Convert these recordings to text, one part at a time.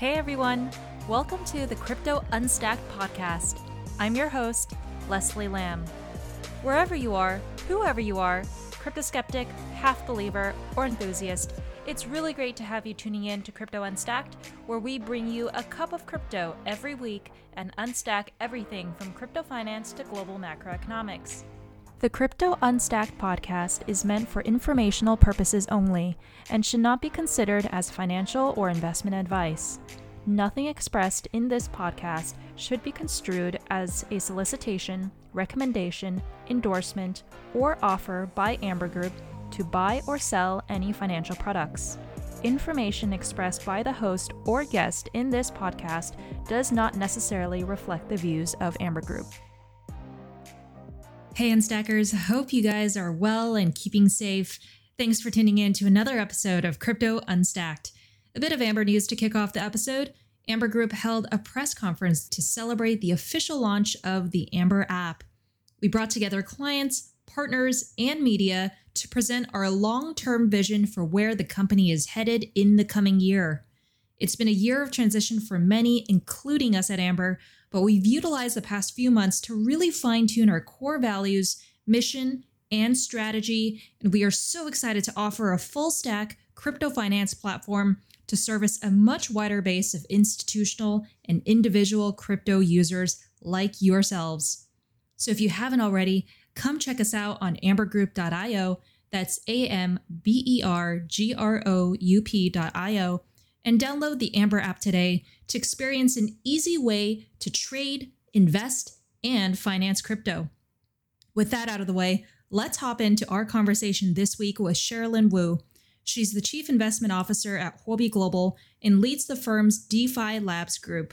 Hey everyone, welcome to the Crypto Unstacked podcast. I'm your host, Leslie Lamb. Wherever you are, whoever you are, crypto skeptic, half believer, or enthusiast, it's really great to have you tuning in to Crypto Unstacked, where we bring you a cup of crypto every week and unstack everything from crypto finance to global macroeconomics. The Crypto Unstacked podcast is meant for informational purposes only and should not be considered as financial or investment advice. Nothing expressed in this podcast should be construed as a solicitation, recommendation, endorsement, or offer by Amber Group to buy or sell any financial products. Information expressed by the host or guest in this podcast does not necessarily reflect the views of Amber Group. Hey Unstackers, hope you guys are well and keeping safe. Thanks for tuning in to another episode of Crypto Unstacked. A bit of Amber news to kick off the episode. Amber Group held a press conference to celebrate the official launch of the Amber app. We brought together clients, partners, and media to present our long-term vision for where the company is headed in the coming year. It's been a year of transition for many, including us at Amber, but we've utilized the past few months to really fine-tune our core values, mission, and strategy, and we are so excited to offer a full-stack crypto finance platform to service a much wider base of institutional and individual crypto users like yourselves. So if you haven't already, come check us out on ambergroup.io, that's ambergroup.io, and download the Amber app today to experience an easy way to trade, invest, and finance crypto. With that out of the way, let's hop into our conversation this week with Sherilyn Wu. She's the Chief Investment Officer at Huobi Global and leads the firm's DeFi Labs group.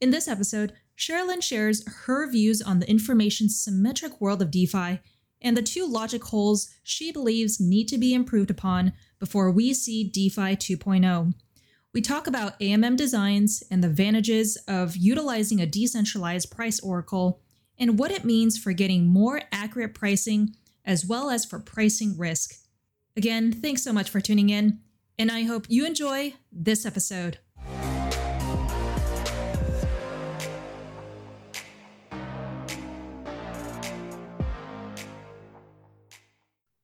In this episode, Sherilyn shares her views on the information-symmetric world of DeFi and the two logic holes she believes need to be improved upon before we see DeFi 2.0. We talk about AMM designs and the advantages of utilizing a decentralized price oracle and what it means for getting more accurate pricing as well as for pricing risk. Again, thanks so much for tuning in, and I hope you enjoy this episode.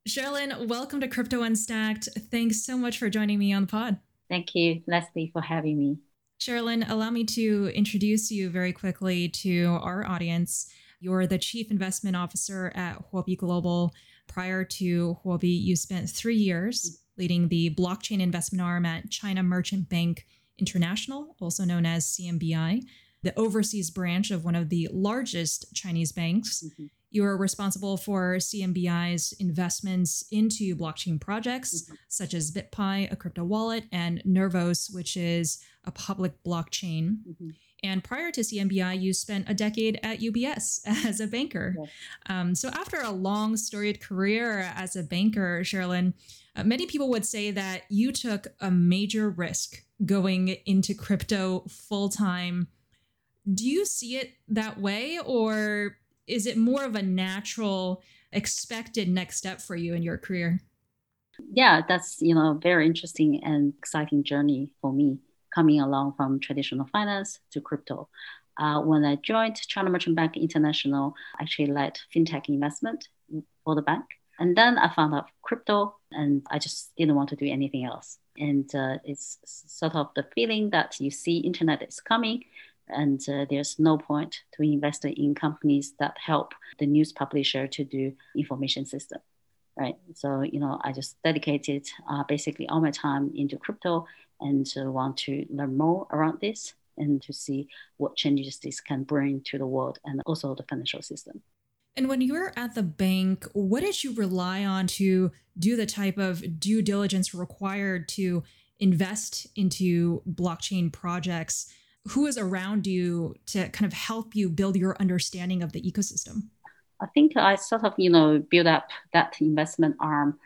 Sherilyn, welcome to Crypto Unstacked. Thanks so much for joining me on the pod. Thank you, Leslie, for having me. Sherilyn, allow me to introduce you very quickly to our audience. You're the Chief Investment Officer at Huobi Global. Prior to Huobi, you spent 3 years leading the blockchain investment arm at China Merchant Bank International, also known as CMBI, the overseas branch of one of the largest Chinese banks. Mm-hmm. You are responsible for CMBI's investments into blockchain projects such as BitPi, a crypto wallet, and Nervos, which is a public blockchain. Mm-hmm. And prior to CMBI, you spent a decade at UBS as a banker. Yes. So after a long storied career as a banker, Sherilyn, many people would say that you took a major risk going into crypto full time. Do you see it that way, or is it more of a natural expected next step for you in your career? Yeah, that's, very interesting and exciting journey for me, coming along from traditional finance to crypto. When I joined China Merchant Bank International, I actually led fintech investment for the bank. And then I found out crypto and I just didn't want to do anything else. And it's sort of the feeling that you see internet is coming and there's no point to invest in companies that help the news publisher to do information system, right? So, I just dedicated basically all my time into crypto and want to learn more around this and to see what changes this can bring to the world and also the financial system. And when you were at the bank, what did you rely on to do the type of due diligence required to invest into blockchain projects? Who is around you to kind of help you build your understanding of the ecosystem? I think I sort of, build up that investment arm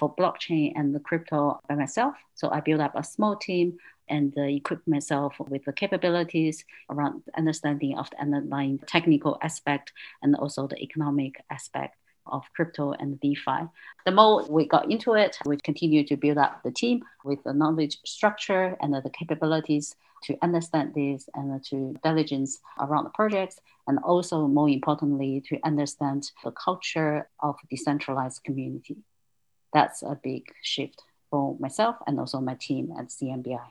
for blockchain and the crypto by myself. So I built up a small team and equipped myself with the capabilities around understanding of the underlying technical aspect and also the economic aspect of crypto and DeFi. The more we got into it, we continued to build up the team with the knowledge structure and the capabilities to understand this and to diligence around the projects, and also more importantly, to understand the culture of decentralized community. That's a big shift for myself and also my team at CMBI.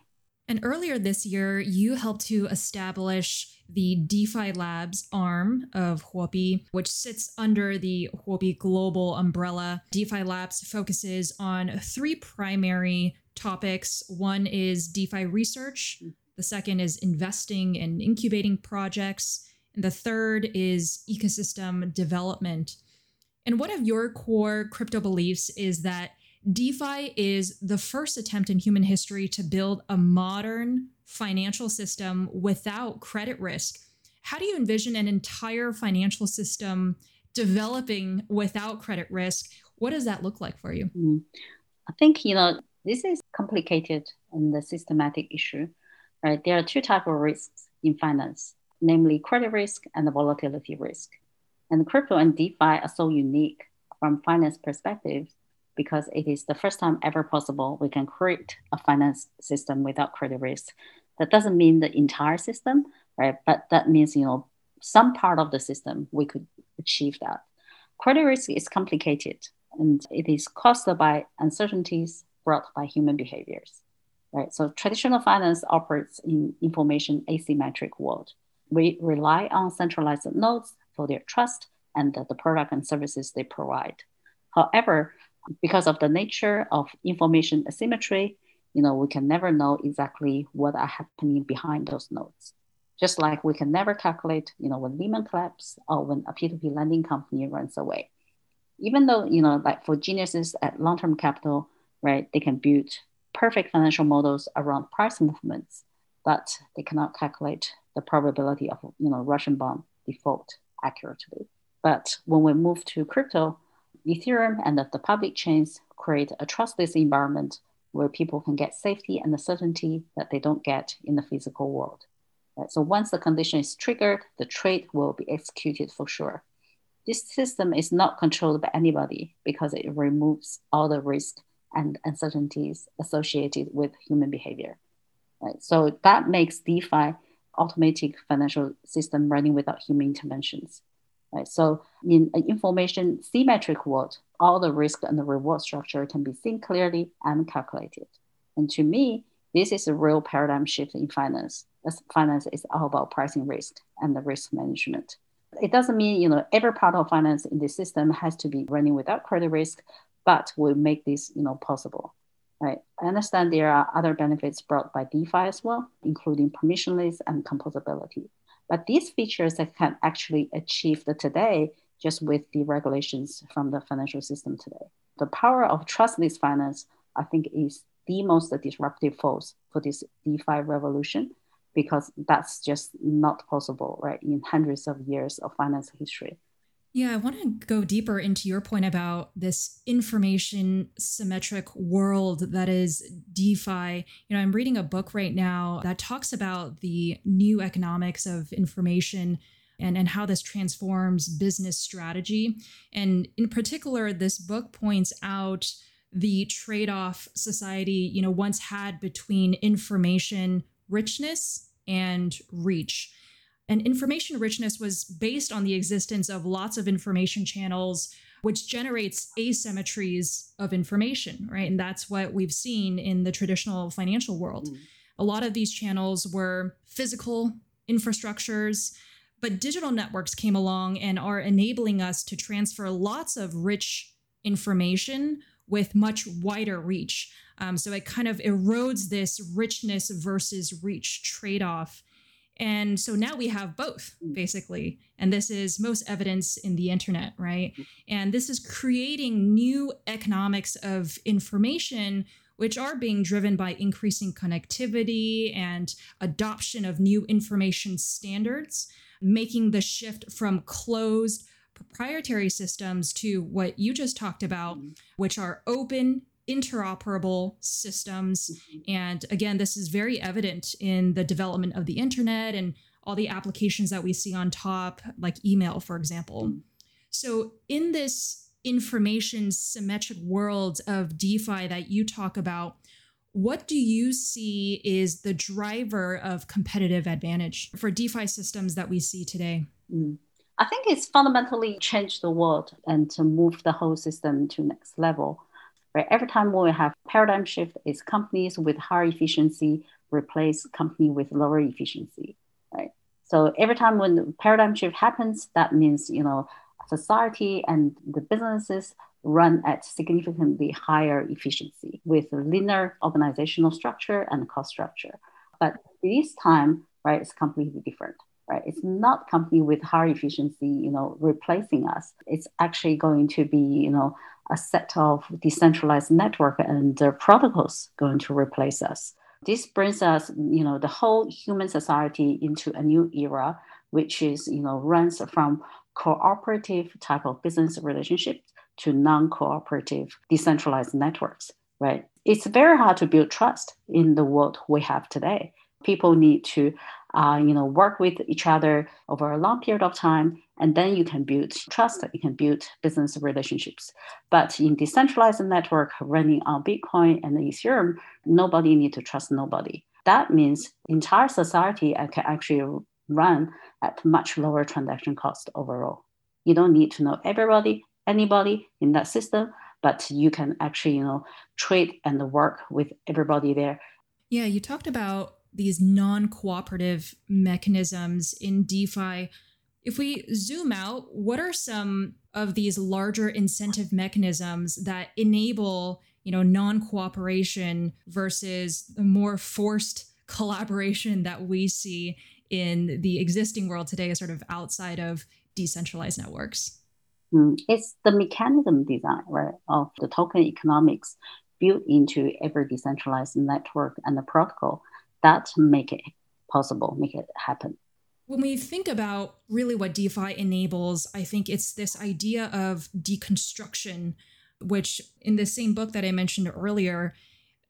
And earlier this year, you helped to establish the DeFi Labs arm of Huobi, which sits under the Huobi Global umbrella. DeFi Labs focuses on three primary topics. One is DeFi research. The second is investing and incubating projects. And the third is ecosystem development. And one of your core crypto beliefs is that DeFi is the first attempt in human history to build a modern financial system without credit risk. How do you envision an entire financial system developing without credit risk? What does that look like for you? I think, this is complicated and the systematic issue, right? There are two types of risks in finance, namely credit risk and the volatility risk. And crypto and DeFi are so unique from finance perspective, because it is the first time ever possible we can create a finance system without credit risk. That doesn't mean the entire system, right? But that means, some part of the system, we could achieve that. Credit risk is complicated, and it is caused by uncertainties brought by human behaviors, right? So traditional finance operates in information asymmetric world. We rely on centralized nodes for their trust and the product and services they provide. However, because of the nature of information asymmetry, we can never know exactly what are happening behind those nodes. Just like we can never calculate, when Lehman collapse or when a P2P lending company runs away. Even though, for geniuses at long-term capital, right, they can build perfect financial models around price movements, but they cannot calculate the probability of, Russian bond default accurately. But when we move to crypto, Ethereum and the public chains create a trustless environment where people can get safety and the certainty that they don't get in the physical world. Right? So once the condition is triggered, the trade will be executed for sure. This system is not controlled by anybody because it removes all the risk and uncertainties associated with human behavior. Right? So that makes DeFi automatic financial system running without human interventions. Right? So in an information symmetric world, all the risk and the reward structure can be seen clearly and calculated. And to me, this is a real paradigm shift in finance, as finance is all about pricing risk and the risk management. It doesn't mean, every part of finance in this system has to be running without credit risk, but we make this, possible. Right? I understand there are other benefits brought by DeFi as well, including permissionless and composability. But these features that can actually achieve the today just with the regulations from the financial system today. The power of trustless finance, I think, is the most disruptive force for this DeFi revolution, because that's just not possible, right, in hundreds of years of finance history. Yeah, I want to go deeper into your point about this information symmetric world that is DeFi. I'm reading a book right now that talks about the new economics of information and how this transforms business strategy. And in particular, this book points out the trade-off society, once had between information richness and reach. And information richness was based on the existence of lots of information channels, which generates asymmetries of information, right? And that's what we've seen in the traditional financial world. A lot of these channels were physical infrastructures, but digital networks came along and are enabling us to transfer lots of rich information with much wider reach. So it kind of erodes this richness versus reach trade-off. And so now we have both, basically. And this is most evidence in the internet, right? And this is creating new economics of information, which are being driven by increasing connectivity and adoption of new information standards, making the shift from closed proprietary systems to what you just talked about, which are open, interoperable systems. And again, this is very evident in the development of the internet and all the applications that we see on top, like email, for example. So in this information symmetric world of DeFi that you talk about, What do you see is the driver of competitive advantage for DeFi systems that we see today? I think it's fundamentally changed the world and to move the whole system to next level. Right? Every time when we have paradigm shift, it's companies with higher efficiency replace company with lower efficiency. Right? So every time when the paradigm shift happens, that means, you know, society and the businesses run at significantly higher efficiency with a linear organizational structure and cost structure. But this time, right, it's completely different. Right? It's not company with higher efficiency, you know, replacing us. It's actually going to be, you know, a set of decentralized network and their protocols going to replace us. This brings us, you know, the whole human society into a new era, which is, you know, runs from cooperative type of business relationships to non-cooperative decentralized networks, right? It's very hard to build trust in the world we have today. People need to, work with each other over a long period of time, and then you can build trust, you can build business relationships. But in decentralized network running on Bitcoin and Ethereum, nobody needs to trust nobody. That means entire society can actually run at much lower transaction cost overall. You don't need to know everybody, anybody in that system, but you can actually, you know, trade and work with everybody there. Yeah, you talked about these non-cooperative mechanisms in DeFi. If we zoom out, what are some of these larger incentive mechanisms that enable, you know, non-cooperation versus the more forced collaboration that we see in the existing world today, sort of outside of decentralized networks? It's the mechanism design, right, of the token economics built into every decentralized network and the protocol that make it possible, make it happen. When we think about really what DeFi enables, I think it's this idea of deconstruction, which in the same book that I mentioned earlier,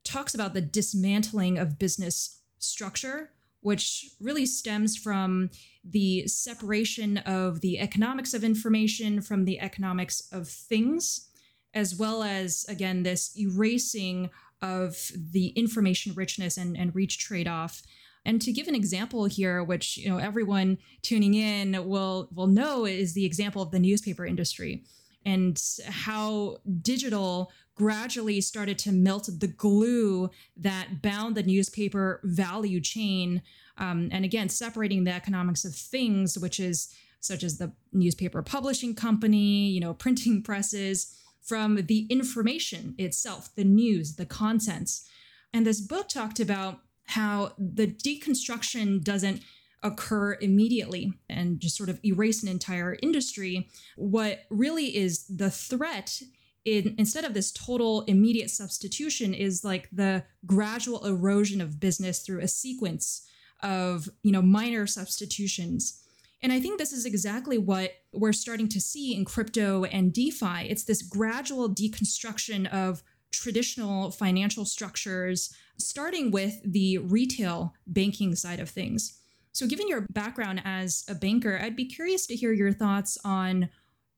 talks about the dismantling of business structure, which really stems from the separation of the economics of information from the economics of things, as well as, again, this erasing of the information richness and reach trade-off. And to give an example here, which, you know, everyone tuning in will know, is the example of the newspaper industry and how digital gradually started to melt the glue that bound the newspaper value chain. And again, separating the economics of things, which is such as the newspaper publishing company, you know, printing presses, from the information itself, the news, the contents. And this book talked about how the deconstruction doesn't occur immediately and just sort of erase an entire industry. What really is the threat, instead of this total immediate substitution, is like the gradual erosion of business through a sequence of, you know, minor substitutions. And I think this is exactly what we're starting to see in crypto and DeFi. It's this gradual deconstruction of traditional financial structures, starting with the retail banking side of things. So given your background as a banker, I'd be curious to hear your thoughts on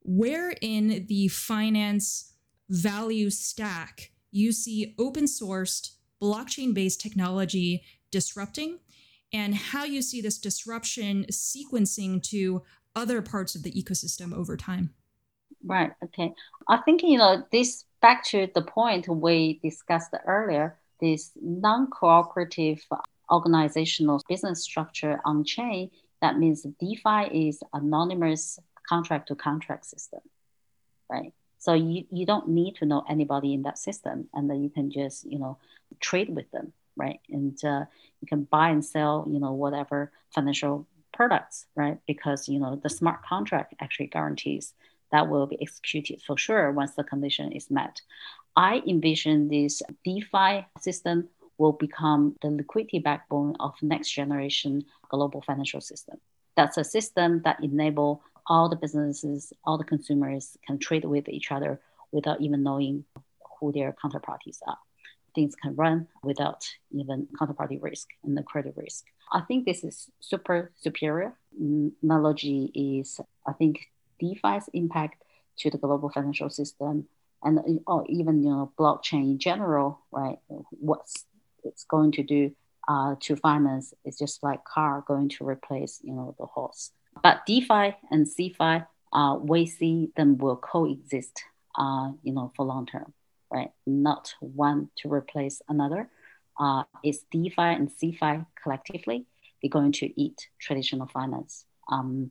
where in the finance value stack you see open-sourced, blockchain-based technology disrupting, and how you see this disruption sequencing to other parts of the ecosystem over time. Right. Okay. I think, you know, this back to the point we discussed earlier, this non-cooperative organizational business structure on chain, that means DeFi is anonymous contract to contract system, right? So you don't need to know anybody in that system, and then you can just, you know, trade with them. Right. And you can buy and sell, you know, whatever financial products. Right. Because, you know, the smart contract actually guarantees that will be executed for sure once the condition is met. I envision this DeFi system will become the liquidity backbone of next generation global financial system. That's a system that enable all the businesses, all the consumers can trade with each other without even knowing who their counterparties are. Things can run without even counterparty risk and the credit risk. I think this is super superior. Analogy is, I think, DeFi's impact to the global financial system and or even, you know, blockchain in general, right? What's it's going to do to finance is just like car going to replace, the horse. But DeFi and CeFi, we see them will coexist, for long term, right? Not one to replace another. It's DeFi and CeFi collectively. They're going to eat traditional finance. And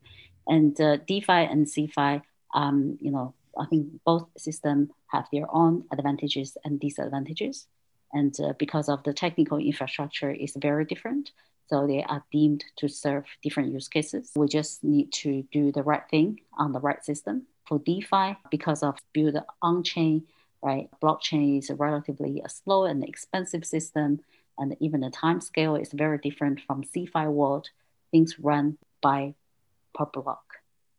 DeFi and CeFi, I think both systems have their own advantages and disadvantages. And because of the technical infrastructure is very different, so they are deemed to serve different use cases. We just need to do the right thing on the right system. For DeFi, because of build on-chain, right, blockchain is relatively a slow and expensive system, and even the time scale is very different from CeFi world. Things run by per block,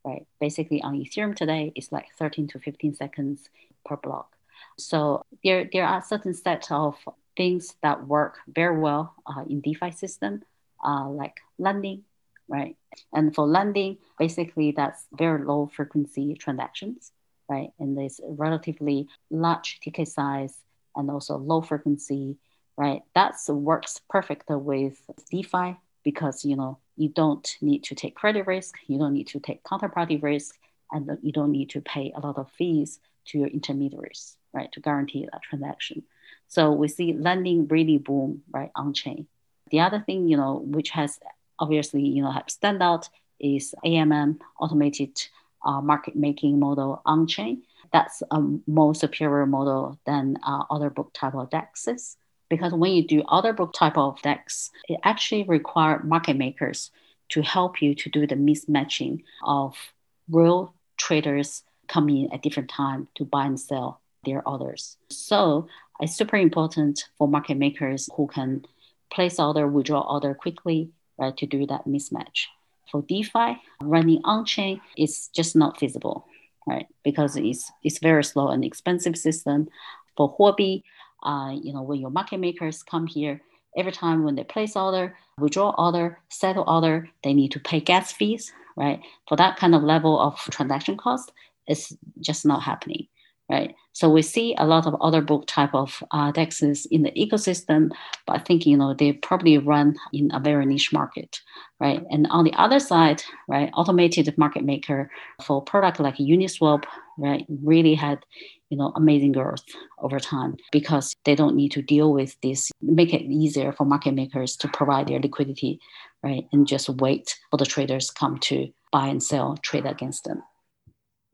right? Basically, on Ethereum today, it's like 13 to 15 seconds per block. So there are certain set of things that work very well in DeFi system, like lending, right? And for lending, basically that's very low frequency transactions, right? And there's relatively large ticket size and also low frequency, right? That works perfect with DeFi because, you don't need to take credit risk, you don't need to take counterparty risk, and you don't need to pay a lot of fees to your intermediaries, right, to guarantee that transaction. So we see lending really boom, right, on-chain. The other thing, which has obviously, have standout is AMM, automated market-making model on-chain. That's a more superior model than order book type of DEXs, because when you do order book type of DEX, it actually requires market makers to help you to do the mismatching of real traders come in at different time to buy and sell their orders. So it's super important for market makers who can place order, withdraw order quickly, right, to do that mismatch. For DeFi, running on-chain is just not feasible, right, because it's very slow and expensive system. For Huobi, when your market makers come here, every time when they place order, withdraw order, settle order, they need to pay gas fees, right? For that kind of level of transaction cost, it's just not happening, right? So we see a lot of other book type of DEXs in the ecosystem, but I think, they probably run in a very niche market, right? And on the other side, right, automated market maker for product like Uniswap, right, really had, amazing growth over time because they don't need to deal with this, make it easier for market makers to provide their liquidity, right, and just wait for the traders come to buy and sell, trade against them.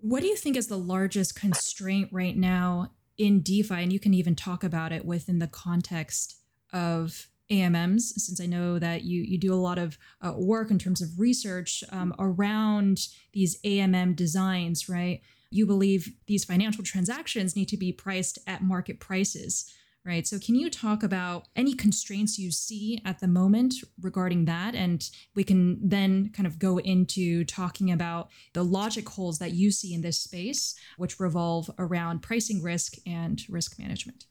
What do you think is the largest constraint right now in DeFi? And you can even talk about it within the context of AMMs, since I know that you do a lot of work in terms of research around these AMM designs, right? You believe these financial transactions need to be priced at market prices, right? So can you talk about any constraints you see at the moment regarding that? And we can then kind of go into talking about the logic holes that you see in this space, which revolve around pricing risk and risk management.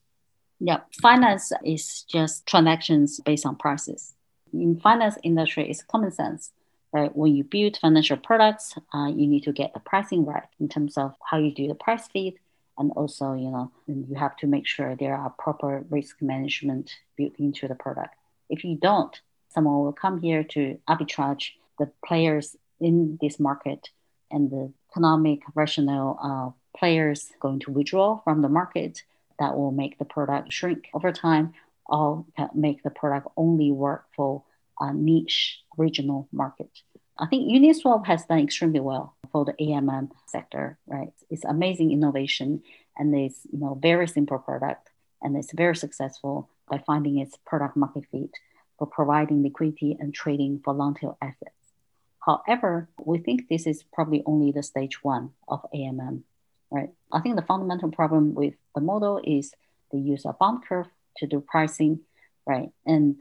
Yeah, finance is just transactions based on prices. In finance industry, it's common sense, right? When you build financial products, you need to get the pricing right in terms of how you do the price feed. And also, you have to make sure there are proper risk management built into the product. If you don't, someone will come here to arbitrage the players in this market, and the economic rational players going to withdraw from the market. That will make the product shrink over time, or make the product only work for a niche regional market. I think Uniswap has done extremely well for the AMM sector, right? It's amazing innovation, and it's very simple product, and it's very successful by finding its product market fit for providing liquidity and trading for long tail assets. However, we think this is probably only the stage one of AMM, right? I think the fundamental problem with the model is the use of bond curve to do pricing, right? And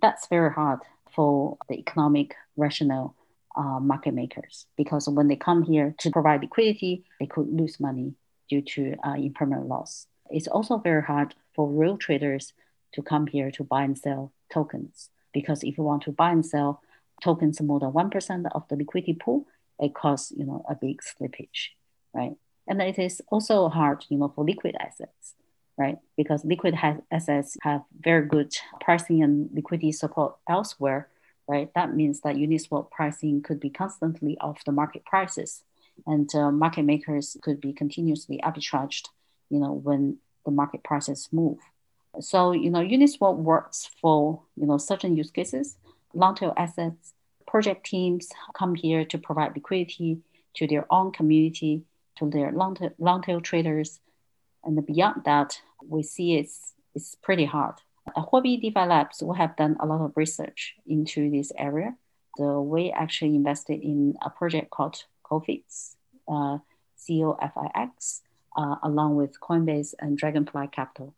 that's very hard for the economic rationale market makers, because when they come here to provide liquidity, they could lose money due to impermanent loss. It's also very hard for real traders to come here to buy and sell tokens, because if you want to buy and sell tokens more than 1% of the liquidity pool, it causes a big slippage, right? And it is also hard, for liquid assets, right? Because liquid assets have very good pricing and liquidity support elsewhere, right? That means that Uniswap pricing could be constantly off the market prices, and market makers could be continuously arbitraged, you know, when the market prices move. So, you know, Uniswap works for, you know, certain use cases. Long-tail assets, project teams come here to provide liquidity to their own community, to their long-tail traders. And beyond that, we see it's pretty hard. At Huobi DeFi Labs, we have done a lot of research into this area. So we actually invested in a project called CoFix, COFIX, along with Coinbase and Dragonfly Capital.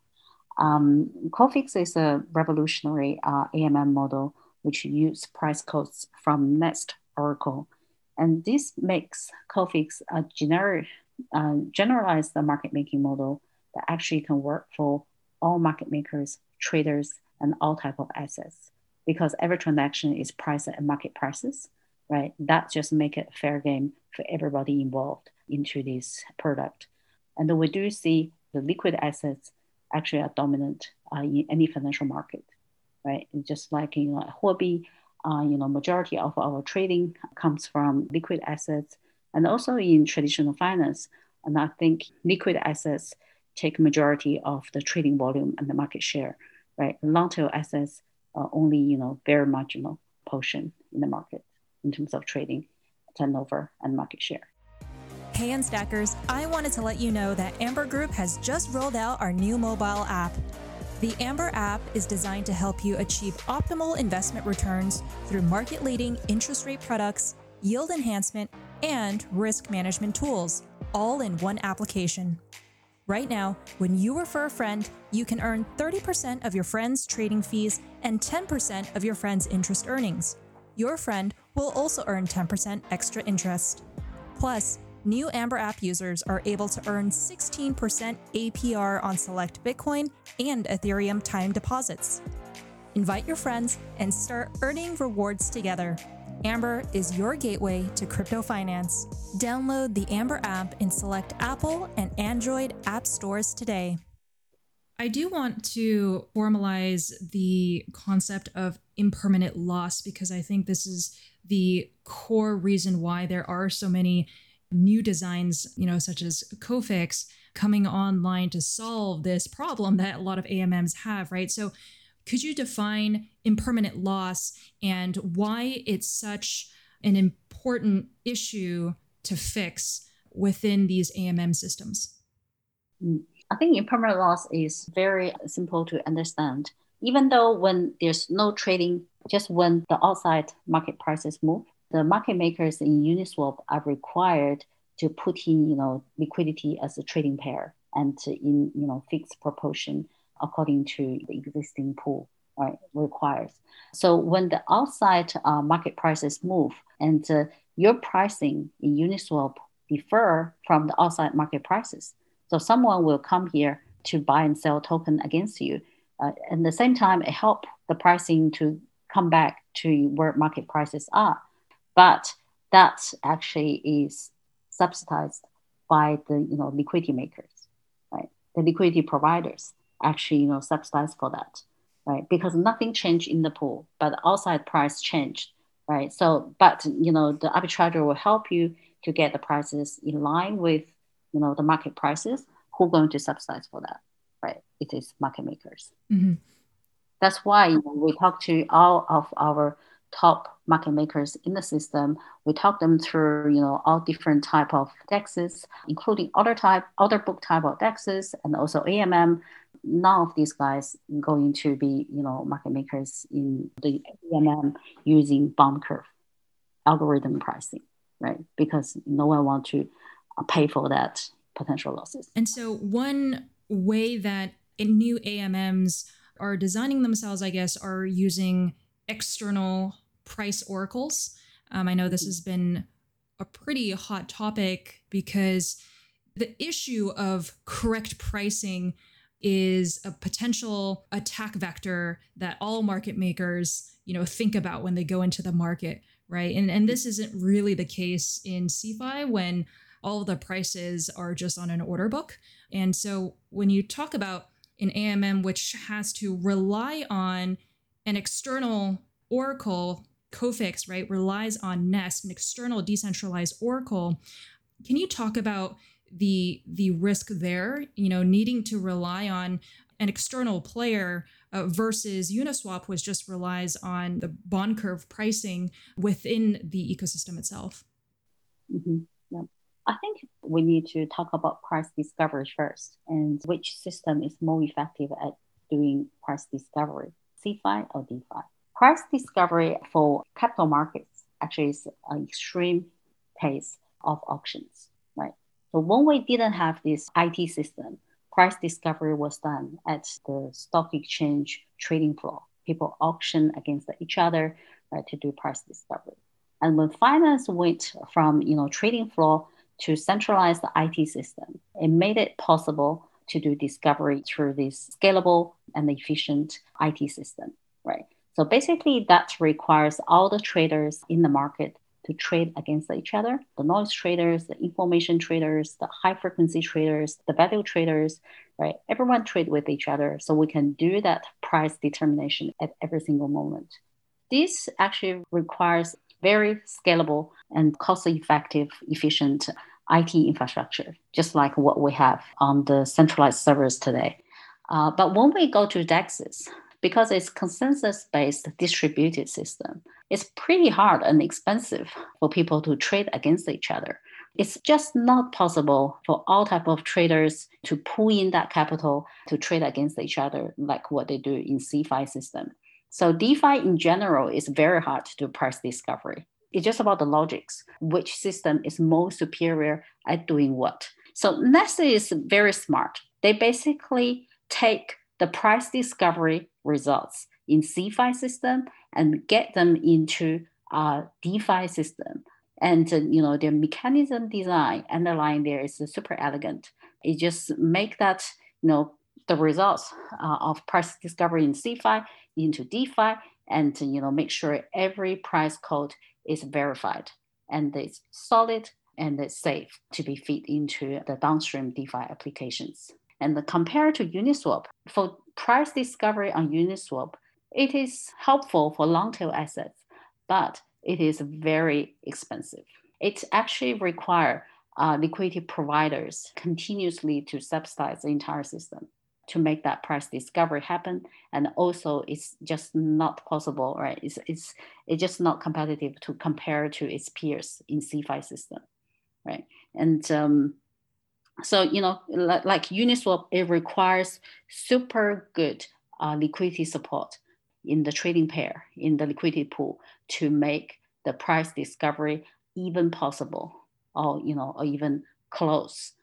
CoFix is a revolutionary AMM model which uses price codes from Nest Oracle. And this makes CoFix a generalized market making model that actually can work for all market makers, traders, and all type of assets, because every transaction is priced at market prices, right? That just make it fair game for everybody involved into this product. And we do see the liquid assets actually are dominant in any financial market, right? And just like, you know, at Huobi, you know, majority of our trading comes from liquid assets, and also in traditional finance. And I think liquid assets take majority of the trading volume and the market share, right? Long tail assets are only, you know, very marginal portion in the market in terms of trading, turnover, and market share. Hey Unstackers, I wanted to let you know that Amber Group has just rolled out our new mobile app. The Amber app is designed to help you achieve optimal investment returns through market-leading interest rate products, yield enhancement, and risk management tools, all in one application. Right now, when you refer a friend, you can earn 30% of your friend's trading fees and 10% of your friend's interest earnings. Your friend will also earn 10% extra interest. Plus, new Amber app users are able to earn 16% APR on select Bitcoin and Ethereum time deposits. Invite your friends and start earning rewards together. Amber is your gateway to crypto finance. Download the Amber app in select Apple and Android app stores today. I do want to formalize the concept of impermanent loss, because I think this is the core reason why there are so many new designs, you know, such as CoFix coming online to solve this problem that a lot of AMMs have, right? So could you define impermanent loss and why it's such an important issue to fix within these AMM systems? I think impermanent loss is very simple to understand. Even though when there's no trading, just when the outside market prices move, the market makers in Uniswap are required to put in, you know, liquidity as a trading pair and in, you know, fixed proportion according to the existing pool, right, requires. So when the outside market prices move and your pricing in Uniswap differ from the outside market prices, so someone will come here to buy and sell token against you. At the same time, it helps the pricing to come back to where market prices are. But that actually is subsidized by the, you know, liquidity makers, right? The liquidity providers actually, you know, subsidize for that, right? Because nothing changed in the pool, but the outside price changed, right? So, but, you know, the arbitrator will help you to get the prices in line with, you know, the market prices. Who are going to subsidize for that, right? It is market makers. Mm-hmm. That's why, you know, we talk to all of our top market makers in the system. We talk them through, you know, all different type of DEXs, including order book type of DEXs, and also AMM. None of these guys going to be, you know, market makers in the AMM using bond curve algorithm pricing, right? Because no one wants to pay for that potential losses. And so one way that new AMMs are designing themselves, I guess, are using external price oracles. I know this has been a pretty hot topic because the issue of correct pricing is a potential attack vector that all market makers, you know, think about when they go into the market, right? And this isn't really the case in CeFi when all of the prices are just on an order book. And so when you talk about an AMM, which has to rely on an external Oracle, CoFix, right, relies on Nest, an external decentralized Oracle. Can you talk about the risk there, you know, needing to rely on an external player versus Uniswap, which just relies on the bond curve pricing within the ecosystem itself? Mm-hmm. Yeah. I think we need to talk about price discovery first, and which system is more effective at doing price discovery, CeFi or DeFi. Price discovery for capital markets actually is an extreme pace of auctions, right? So when we didn't have this IT system, price discovery was done at the stock exchange trading floor. People auction against each other, right, to do price discovery. And when finance went from, you know, trading floor to centralized IT system, it made it possible to do discovery through this scalable and efficient IT system, right? So basically that requires all the traders in the market to trade against each other, the noise traders, the information traders, the high frequency traders, the value traders, right? Everyone trade with each other. So we can do that price determination at every single moment. This actually requires very scalable and cost-effective, efficient IT infrastructure, just like what we have on the centralized servers today. But when we go to DEXs, because it's consensus-based distributed system, it's pretty hard and expensive for people to trade against each other. It's just not possible for all type of traders to pull in that capital to trade against each other like what they do in CeFi system. So DeFi in general is very hard to do price discovery. It's just about the logics, which system is most superior at doing what. So Nest is very smart. They basically take the price discovery results in CeFi system and get them into DeFi system. And, you know, their mechanism design underlying there is super elegant. It just make that, you know, the results of price discovery in CeFi into DeFi and, you know, make sure every price code is verified and it's solid and it's safe to be fit into the downstream DeFi applications. And compared to Uniswap, for price discovery on Uniswap, it is helpful for long-tail assets, but it is very expensive. It actually requires liquidity providers continuously to subsidize the entire system to make that price discovery happen. And also, it's just not possible, right? It's just not competitive to compare to its peers in CeFi system, right? And so, you know, like Uniswap, it requires super good liquidity support in the trading pair, in the liquidity pool to make the price discovery even possible or, you know, or even close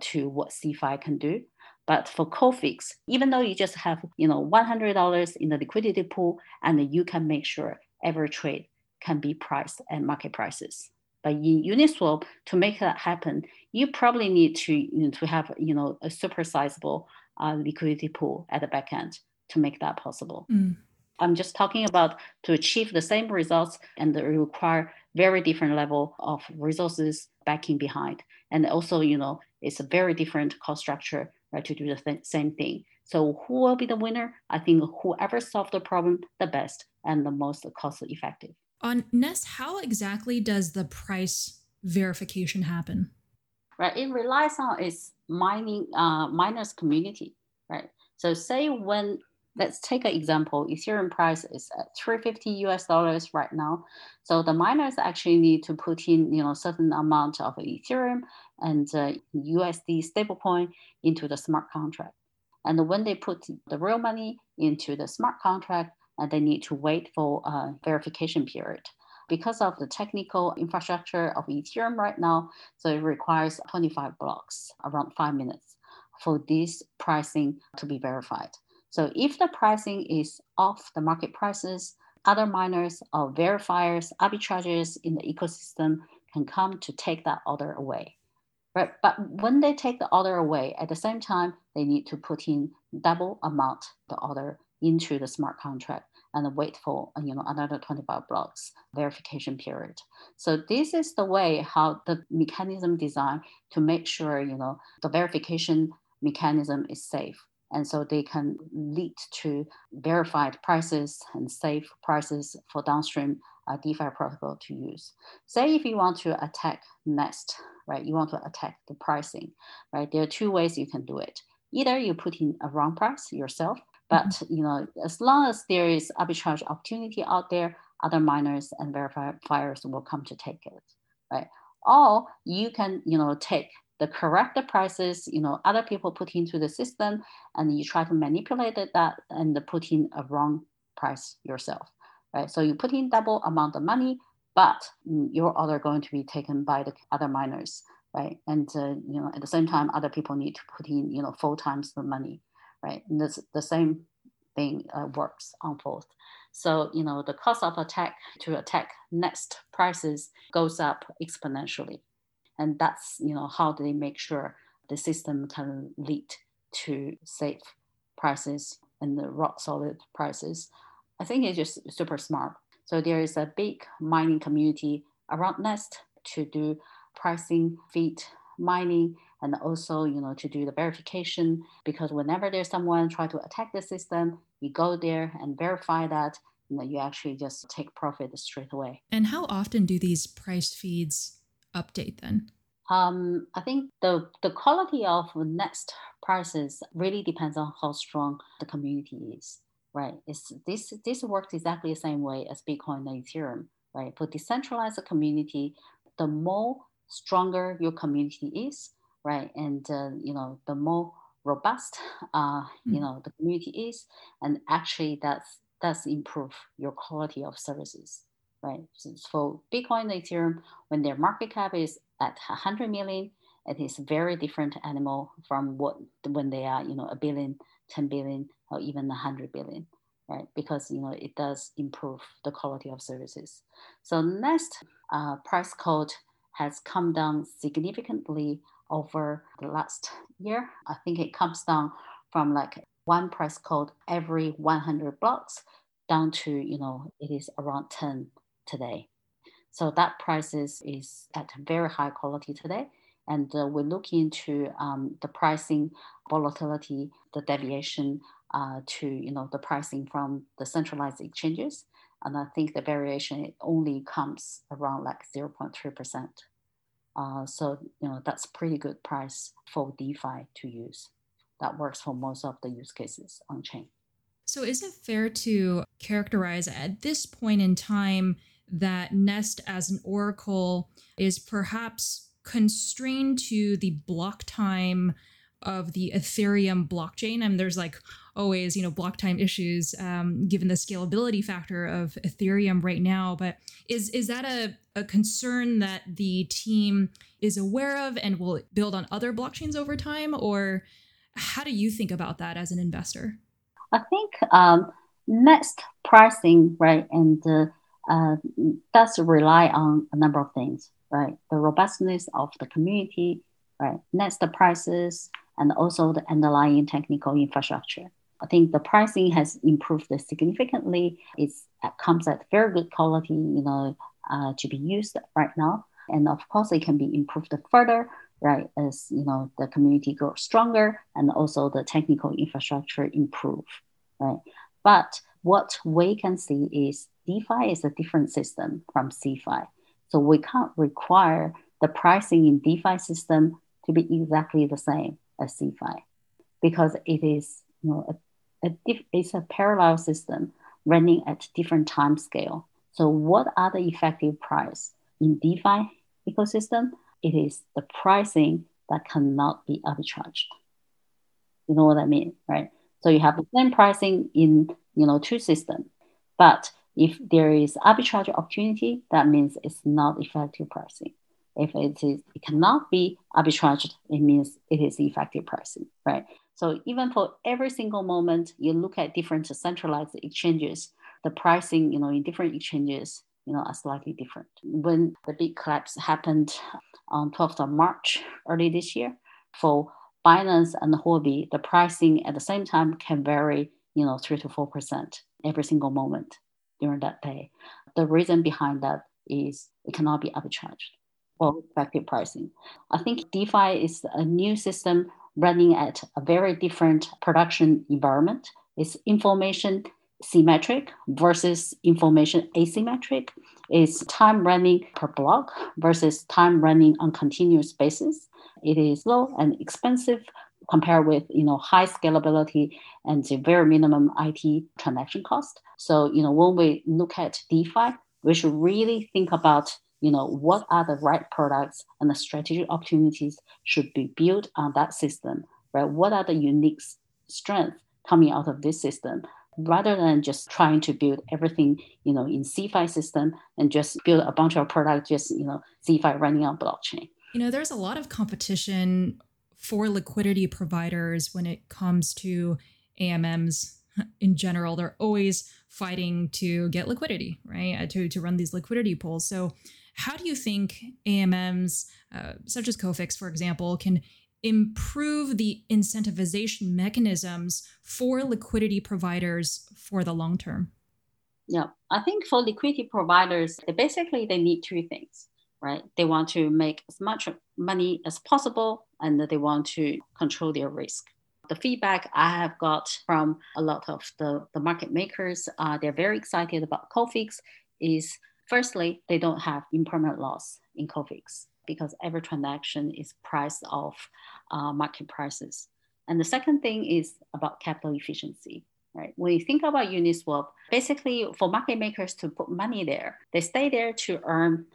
to what CeFi can do. But for CoFix, even though you just have, you know, $100 in the liquidity pool and you can make sure every trade can be priced at market prices. But in Uniswap, to make that happen, you probably need to, you know, to have, you know, a super sizable liquidity pool at the back end to make that possible. Mm. I'm just talking about to achieve the same results and they require very different level of resources backing behind. And also, you know, it's a very different cost structure, right, to do the same thing. So who will be the winner? I think whoever solved the problem the best and the most cost effective. On Nest, how exactly does the price verification happen? Right, it relies on its miners community, right? So say when, let's take an example, Ethereum price is at $350 right now. So the miners actually need to put in, you know, certain amount of Ethereum and USD stablecoin into the smart contract. And when they put the real money into the smart contract, they need to wait for a verification period. Because of the technical infrastructure of Ethereum right now, so it requires 25 blocks, around 5 minutes, for this pricing to be verified. So if the pricing is off the market prices, other miners or verifiers, arbitragers in the ecosystem can come to take that order away. Right? But when they take the order away, at the same time, they need to put in double amount the order into the smart contract. and wait for, another 24 blocks verification period. So this is the way how the mechanism designed to make sure, the verification mechanism is safe. And so they can lead to verified prices and safe prices for downstream DeFi protocol to use. Say if you want to attack Nest, right? You want to attack the pricing, right? There are two ways you can do it. Either you put in a wrong price yourself, but as long as there is arbitrage opportunity out there, other miners and verifiers will come to take it, right? Or you can, take the correct prices, other people put into the system, and you try to manipulate that and put in a wrong price yourself, right? So you put in double amount of money, but your order going to be taken by the other miners, right? And at the same time, other people need to put in, 4 times the money, right? And this, the same thing works unfolds. So, the cost of attack to attack Nest prices goes up exponentially. And that's, how they make sure the system can lead to safe prices and the rock solid prices. I think it's just super smart. So there is a big mining community around Nest to do pricing, feed mining, and also, to do the verification, because whenever there's someone try to attack the system, you go there and verify that, you actually just take profit straight away. And how often do these price feeds update then? I think the quality of Nest prices really depends on how strong the community is, right? It's, this works exactly the same way as Bitcoin and Ethereum, right? For decentralized community, the more stronger your community is, right? And, the more robust, the community is, and actually that's improve your quality of services. Right. So for Bitcoin and Ethereum, when their market cap is at 100 million, it is a very different animal from when they are, a billion, 10 billion, or even 100 billion, right? Because, it does improve the quality of services. So Nest price code has come down significantly over the last year. I think it comes down from like one price code every 100 blocks down to, it is around 10 today. So that price is at very high quality today. And we look into the pricing volatility, the deviation to, the pricing from the centralized exchanges. And I think the variation only comes around like 0.3%. So, that's pretty good price for DeFi to use. That works for most of the use cases on chain. So is it fair to characterize at this point in time that Nest as an oracle is perhaps constrained to the block time of the Ethereum blockchain? I mean, there's like always, block time issues given the scalability factor of Ethereum right now. But is that a concern that the team is aware of and will build on other blockchains over time? Or how do you think about that as an investor? I think Nest pricing, right, and does rely on a number of things, right? The robustness of the community, right? Nest prices, and also the underlying technical infrastructure. I think the pricing has improved significantly. It comes at very good quality, to be used right now. And of course, it can be improved further, right, as the community grows stronger and also the technical infrastructure improve, right? But what we can see is DeFi is a different system from CeFi. So we can't require the pricing in DeFi system to be exactly the same as CeFi, because it is, it's a parallel system running at different time scale. So what are the effective price in DeFi ecosystem? It is the pricing that cannot be arbitraged. You know what I mean, right? So you have the same pricing in, two systems, but if there is arbitrage opportunity, that means it's not effective pricing. If it cannot be arbitraged, it means it is effective pricing, right? So even for every single moment, you look at different centralized exchanges, the pricing, in different exchanges, are slightly different. When the big collapse happened on 12th of March early this year, for Binance and Huobi, the pricing at the same time can vary, 3 to 4%. every single moment during that day. The reason behind that is it cannot be arbitraged or effective pricing. I think DeFi is a new system running at a very different production environment. It's information symmetric versus information asymmetric. It's time running per block versus time running on continuous basis. It is low and expensive compared with, high scalability and the very minimum IT transaction cost. So, when we look at DeFi, we should really think about, what are the right products and the strategic opportunities should be built on that system, right? What are the unique strengths coming out of this system, rather than just trying to build everything, in CeFi system and just build a bunch of products, just, CeFi running on blockchain. There's a lot of competition for liquidity providers when it comes to AMMs in general. They're always fighting to get liquidity, right? To run these liquidity pools. So how do you think AMMs, such as CoFix, for example, can improve the incentivization mechanisms for liquidity providers for the long term? Yeah, I think for liquidity providers, they need two things, right? They want to make as much money as possible, and they want to control their risk. The feedback I have got from a lot of the market makers, they're very excited about CoFix, is firstly, they don't have impermanent loss in CoFix, because every transaction is priced off market prices. And the second thing is about capital efficiency, right? When you think about Uniswap, for market makers to put money there, they stay there to earn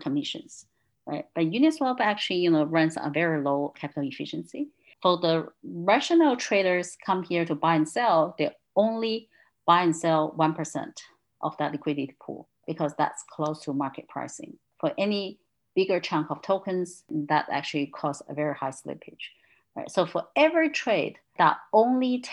commissions, right? But Uniswap actually, runs a very low capital efficiency. For the rational traders come here to buy and sell, they only buy and sell 1% of that liquidity pool, because that's close to market pricing. For any bigger chunk of tokens, that actually causes a very high slippage. Right? So for every trade that only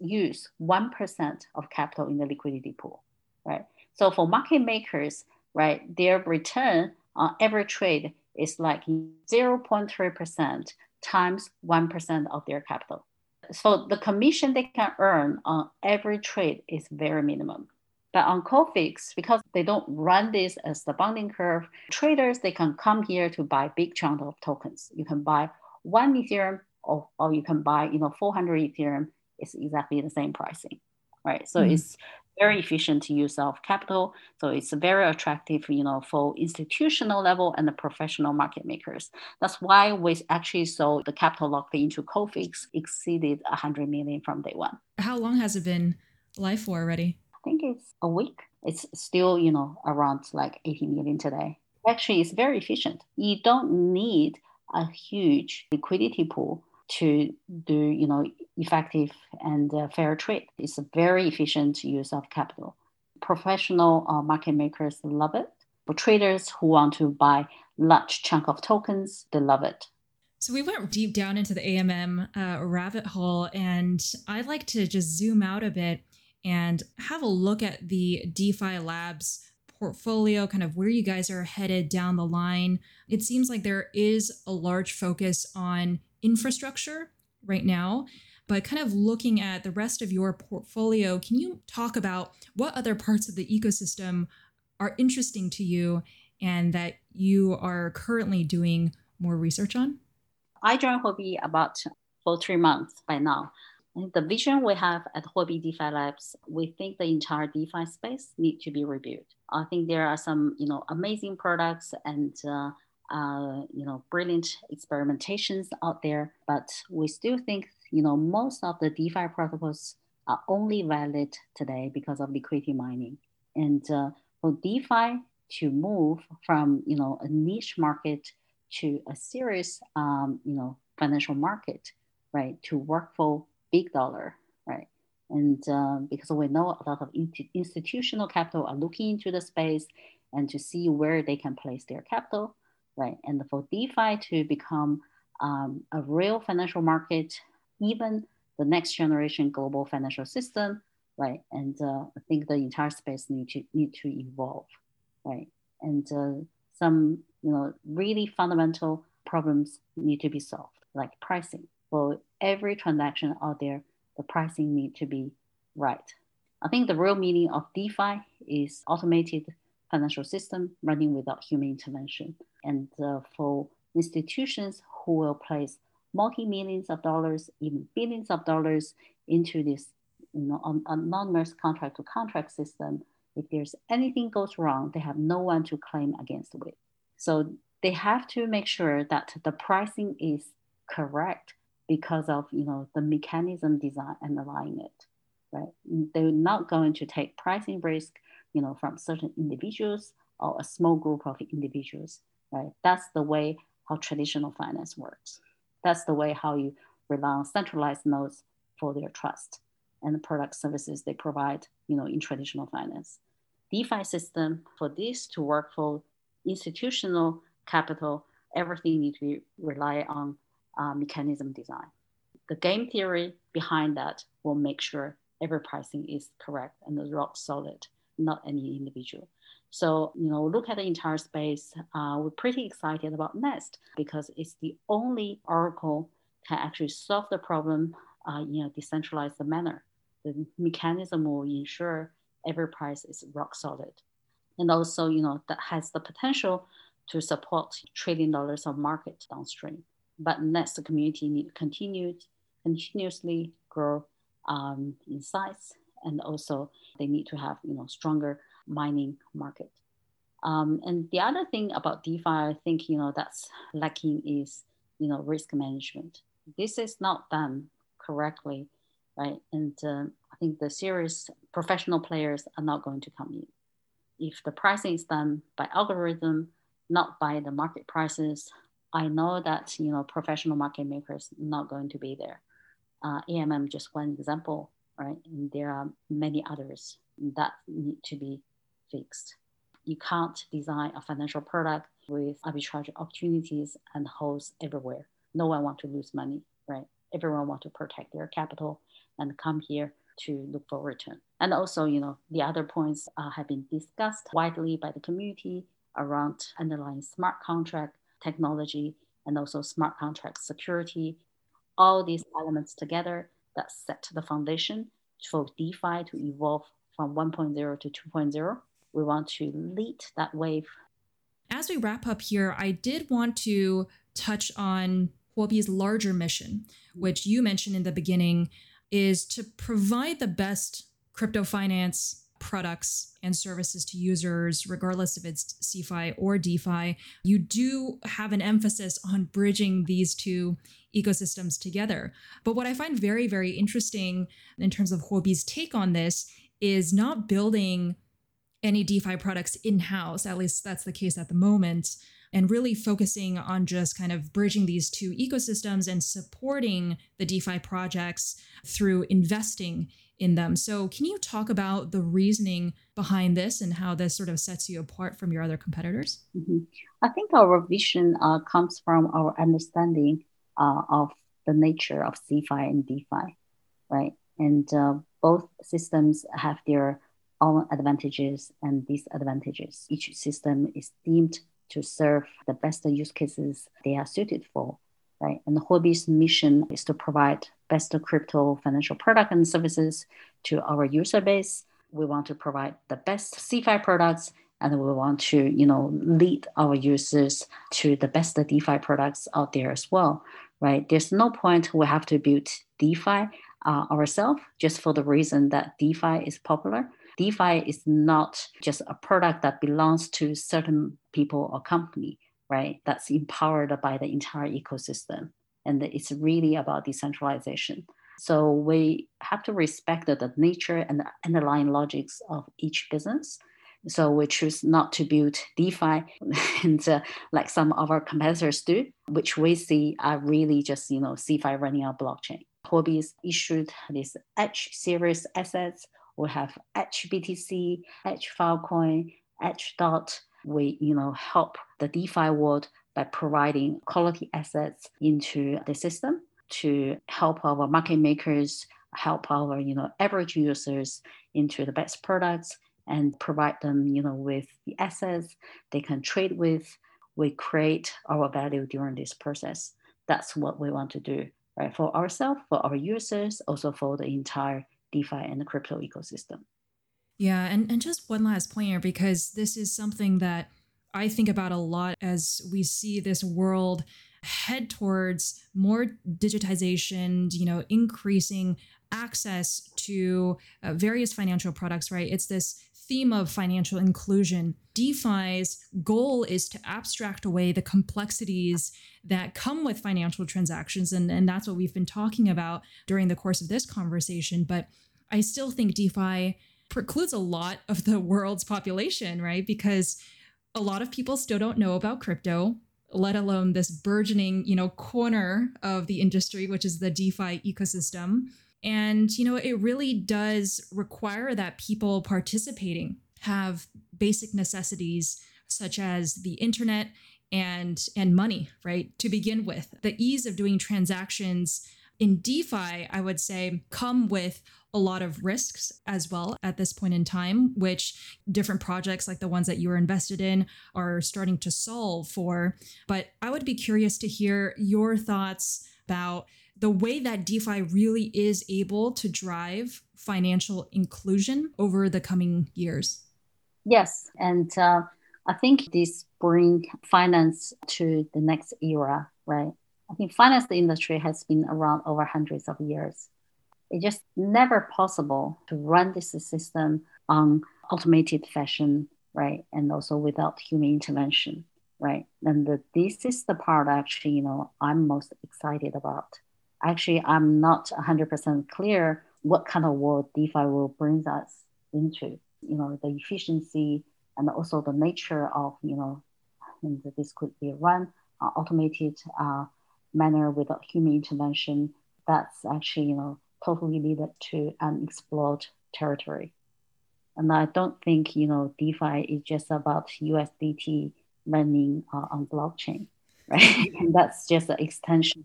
use 1% of capital in the liquidity pool, right? So for market makers, right, their return on every trade is like 0.3% times 1% of their capital. So the commission they can earn on every trade is very minimum. But on CoFix, because they don't run this as the bonding curve, traders, they can come here to buy big chunk of tokens. You can buy 1 Ethereum or you can buy, 400 Ethereum. It's exactly the same pricing, right? So It's very efficient use of capital. So it's very attractive, for institutional level and the professional market makers. That's why we actually saw the capital locked into CoFix exceeded 100 million from day one. How long has it been live for already? I think it's a week. It's still, around like 80 million today. Actually, it's very efficient. You don't need a huge liquidity pool to do, effective and fair trade. It's a very efficient use of capital. Professional market makers love it. For traders who want to buy large chunk of tokens, they love it. So we went deep down into the AMM rabbit hole, and I'd like to just zoom out a bit and have a look at the DeFi Labs portfolio, kind of where you guys are headed down the line. It seems like there is a large focus on infrastructure right now, but kind of looking at the rest of your portfolio, can you talk about what other parts of the ecosystem are interesting to you and that you are currently doing more research on? I joined Huobi about 3 months by now. The vision we have at Huobi DeFi Labs, we think the entire DeFi space needs to be reviewed. I think there are some, amazing products and, brilliant experimentations out there. But we still think, most of the DeFi protocols are only valid today because of liquidity mining. And for DeFi to move from, a niche market to a serious, financial market, right, to work for big dollar, right? And because we know a lot of institutional capital are looking into the space and to see where they can place their capital, right? And for DeFi to become a real financial market, even the next generation global financial system, right? And I think the entire space need to evolve, right? And some, really fundamental problems need to be solved, like pricing. For every transaction out there, the pricing need to be right. I think the real meaning of DeFi is automated financial system running without human intervention. And for institutions who will place multi-millions of dollars, even billions of dollars into this anonymous contract-to-contract system, if there's anything goes wrong, they have no one to claim against with. So they have to make sure that the pricing is correct because of the mechanism design underlying it, right? They're not going to take pricing risk, from certain individuals or a small group of individuals, right? That's the way how traditional finance works. That's the way how you rely on centralized nodes for their trust and the product services they provide, in traditional finance. DeFi system, for this to work for institutional capital, everything needs to be relied on mechanism design. The game theory behind that will make sure every pricing is correct and is rock solid, not any individual. So, look at the entire space. We're pretty excited about Nest because it's the only Oracle that actually solve the problem in a decentralized manner. The mechanism will ensure every price is rock solid. And also, that has the potential to support $1 trillion of market downstream. But next, the community need to continuously grow in size. And also, they need to have, stronger mining market. And the other thing about DeFi, I think, that's lacking is, risk management. This is not done correctly, right? And I think the serious professional players are not going to come in. If the pricing is done by algorithm, not by the market prices, I know that, professional market makers not going to be there. AMM, just one example, right? And there are many others that need to be fixed. You can't design a financial product with arbitrage opportunities and holes everywhere. No one wants to lose money, right? Everyone wants to protect their capital and come here to look for return. And also, the other points have been discussed widely by the community around underlying smart contract technology and also smart contract security. All these elements together that set the foundation for DeFi to evolve from 1.0 to 2.0. We want to lead that wave. As we wrap up here, I did want to touch on Huobi's larger mission, which you mentioned in the beginning, is to provide the best crypto finance products and services to users, regardless if it's CeFi or DeFi. You do have an emphasis on bridging these two ecosystems together. But what I find very, very interesting in terms of Huobi's take on this is not building any DeFi products in-house, at least that's the case at the moment, and really focusing on just kind of bridging these two ecosystems and supporting the DeFi projects through investing in them. So can you talk about the reasoning behind this and how this sort of sets you apart from your other competitors? Mm-hmm. I think our vision comes from our understanding of the nature of CeFi and DeFi, right? And both systems have their own advantages and disadvantages. Each system is deemed to serve the best use cases they are suited for, right? And Huobi's mission is to provide best crypto financial product and services to our user base. We want to provide the best CeFi products, and we want to, lead our users to the best DeFi products out there as well, right? There's no point we have to build DeFi ourselves just for the reason that DeFi is popular. DeFi is not just a product that belongs to certain people or company, right? That's empowered by the entire ecosystem. And it's really about decentralization. So we have to respect the nature and the underlying logics of each business. So we choose not to build DeFi and like some of our competitors do, which we see are really just, CeFi running on blockchain. Huobi's issued this H series assets. We have H-BTC, H-Filecoin, H-DOT. We, help the DeFi world by providing quality assets into the system to help our market makers, help our, average users into the best products and provide them, with the assets they can trade with. We create our value during this process. That's what we want to do, right? For ourselves, for our users, also for the entire DeFi and the crypto ecosystem. Yeah, and just one last point here, because this is something that I think about a lot as we see this world head towards more digitization, you know, increasing access to various financial products, right? It's this theme of financial inclusion. DeFi's goal is to abstract away the complexities that come with financial transactions. And that's what we've been talking about during the course of this conversation. But I still think DeFi precludes a lot of the world's population, right? Because a lot of people still don't know about crypto, let alone this burgeoning, you know, corner of the industry, which is the DeFi ecosystem. And, you know, it really does require that people participating have basic necessities such as the internet and money, right? To begin with, the ease of doing transactions in DeFi, I would say, come with a lot of risks as well at this point in time, which different projects like the ones that you are invested in are starting to solve for. But I would be curious to hear your thoughts about the way that DeFi really is able to drive financial inclusion over the coming years. Yes, and I think this brings finance to the next era, right? I think finance industry has been around over hundreds of years. It's just never possible to run this system on automated fashion, right? And also without human intervention, right? And this is the part actually, you know, I'm most excited about. Actually, I'm not 100% clear what kind of world DeFi will bring us into, you know, the efficiency and also the nature of, you know, and this could be run automated manner without human intervention. That's actually, you know, totally leading to unexplored territory. And I don't think, you know, DeFi is just about USDT running on blockchain, right? And that's just an extension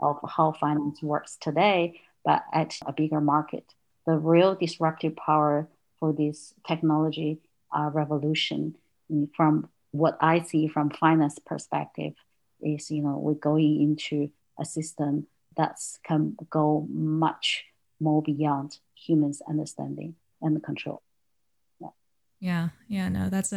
of how finance works today, but at a bigger market. The real disruptive power for this technology revolution, from what I see from finance perspective, is, you know, we're going into a system that can go much more beyond humans' understanding and control. Yeah, no, it's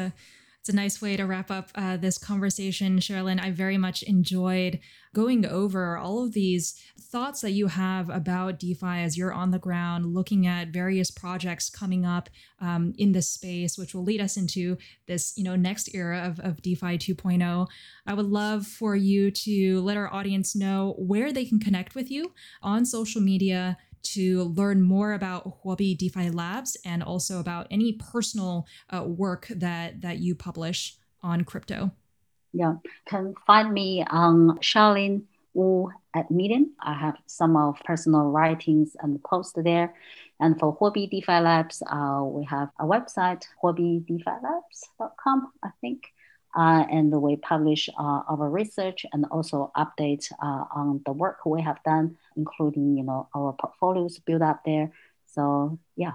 a nice way to wrap up this conversation, Sherilyn. I very much enjoyed going over all of these thoughts that you have about DeFi as you're on the ground, looking at various projects coming up in this space, which will lead us into this, you know, next era of DeFi 2.0. I would love for you to let our audience know where they can connect with you on social media to learn more about Huobi DeFi Labs and also about any personal work that you publish on crypto. Yeah, can find me on Sherilyn Wu at Medium. I have some of personal writings and posts there. And for Huobi DeFi Labs, we have a website, huobidefilabs.com, I think. And we publish our research and also update on the work we have done, including, you know, our portfolios built up there. So, yeah,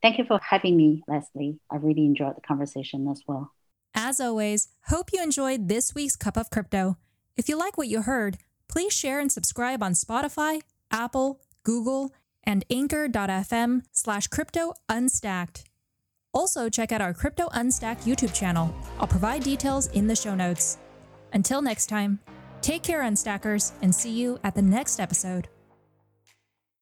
thank you for having me, Leslie. I really enjoyed the conversation as well. As always, hope you enjoyed this week's Cup of Crypto. If you like what you heard, please share and subscribe on Spotify, Apple, Google, and anchor.fm/Crypto Unstacked. Also, check out our Crypto Unstacked YouTube channel. I'll provide details in the show notes. Until next time, take care, Unstackers, and see you at the next episode.